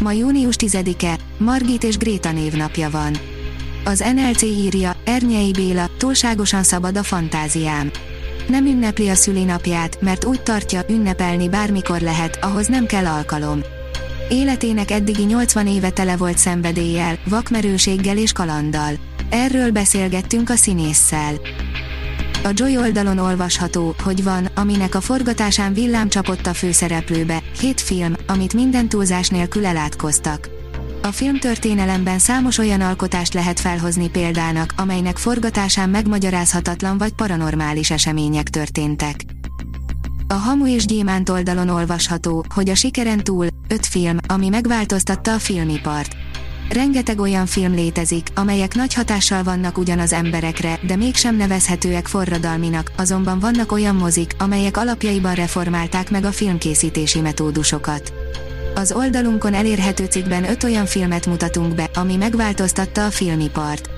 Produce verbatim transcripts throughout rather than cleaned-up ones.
Ma június tizedike, Margit és Gréta névnapja van. Az en el cé írja, Ernyei Béla, túlságosan szabad a fantáziám. Nem ünnepli a szülinapját, mert úgy tartja, ünnepelni bármikor lehet, ahhoz nem kell alkalom. Életének eddigi nyolcvan éve tele volt szenvedéllyel, vakmerőséggel és kalanddal. Erről beszélgettünk a színésszel. A Joy oldalon olvasható, hogy van, aminek a forgatásán villám csapott a főszereplőbe, hét film, amit minden túlzás nélkül elátkoztak. A filmtörténelemben számos olyan alkotást lehet felhozni példának, amelynek forgatásán megmagyarázhatatlan vagy paranormális események történtek. A Hamu és Gyémánt oldalon olvasható, hogy a sikeren túl, öt film, ami megváltoztatta a filmipart. Rengeteg olyan film létezik, amelyek nagy hatással vannak ugyanaz emberekre, de mégsem nevezhetőek forradalminak, azonban vannak olyan mozik, amelyek alapjaiban reformálták meg a filmkészítési metódusokat. Az oldalunkon elérhető cikkben öt olyan filmet mutatunk be, ami megváltoztatta a filmipart.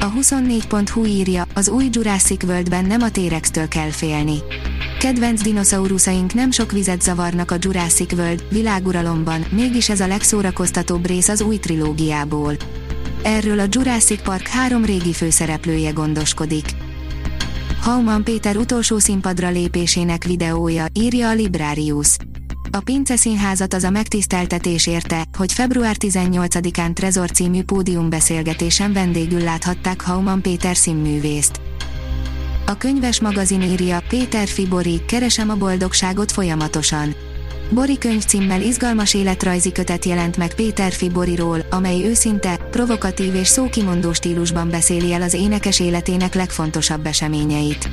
A huszonnégy pont hú írja, az új Jurassic Worldben nem a T-rextől kell félni. Kedvenc dinoszauruszaink nem sok vizet zavarnak a Jurassic World világuralomban, mégis ez a legszórakoztatóbb rész az új trilógiából. Erről a Jurassic Park három régi főszereplője gondoskodik. Haumann Péter utolsó színpadra lépésének videója, írja a Librarius. A Pinceszínházat az a megtiszteltetés érte, hogy február tizennyolcadikán Trezor című pódiumbeszélgetésen vendégül láthatták Haumann Péter színművészt. A könyves magazin írja, Péter Fibori, keresem a boldogságot folyamatosan. Bori könyv címmel izgalmas életrajzi kötet jelent meg Péter Fiboriról, amely őszinte, provokatív és szókimondó stílusban beszéli el az énekes életének legfontosabb eseményeit.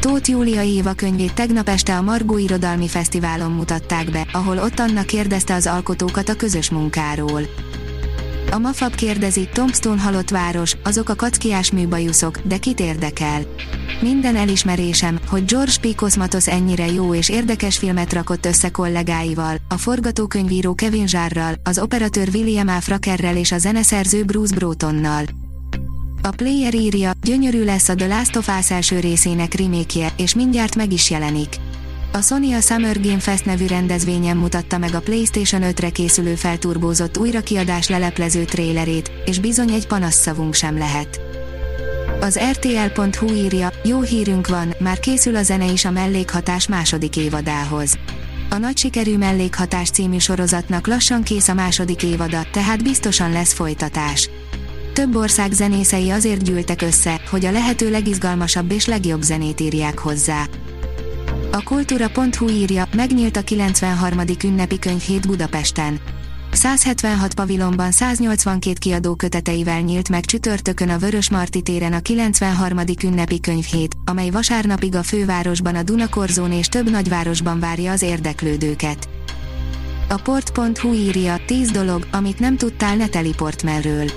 Tóth Júlia Éva könyvét tegnap este a Margó irodalmi fesztiválon mutatták be, ahol ott Anna kérdezte az alkotókat a közös munkáról. A Mafab kérdezi, Tombstone halott város, azok a kackiás műbajuszok, de kit érdekel? Minden elismerésem, hogy George P. Cosmatos ennyire jó és érdekes filmet rakott össze kollégáival, a forgatókönyvíró Kevin Zsárral, az operatőr William A. Frakerrel és a zeneszerző Bruce Brouhtonnal. A Player írja, gyönyörű lesz a The Last of Us első részének remake-je, és mindjárt meg is jelenik. A Sony a Summer Game Fest nevű rendezvényen mutatta meg a PlayStation ötre készülő felturbózott újrakiadás leleplező trélerét, és bizony egy panaszszavunk sem lehet. Az er té el pont hú írja, jó hírünk van, már készül a zene is a Mellékhatás második évadához. A nagy sikerű Mellékhatás című sorozatnak lassan kész a második évada, tehát biztosan lesz folytatás. Több ország zenészei azért gyűltek össze, hogy a lehető legizgalmasabb és legjobb zenét írják hozzá. A kultúra pont hú írja, megnyílt a kilencvenharmadik ünnepi könyvhét Budapesten. száz hetvenhat pavilonban száznyolcvankét kiadó köteteivel nyílt meg csütörtökön a Vörösmarty téren a kilencvenharmadik ünnepi könyvhét, amely vasárnapig a fővárosban, a Dunakorzón és több nagyvárosban várja az érdeklődőket. A port pont hú írja, tíz dolog, amit nem tudtál Natalie Portmanről.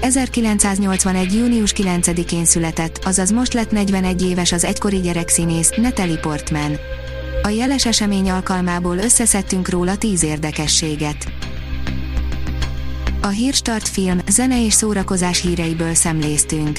ezerkilencszáznyolcvanegy június kilencedikén született, azaz most lett negyvenegy éves az egykori gyerekszínész, Natalie Portman. A jeles esemény alkalmából összeszedtünk róla tíz érdekességet. A Hírstart film, zene és szórakozás híreiből szemléztünk.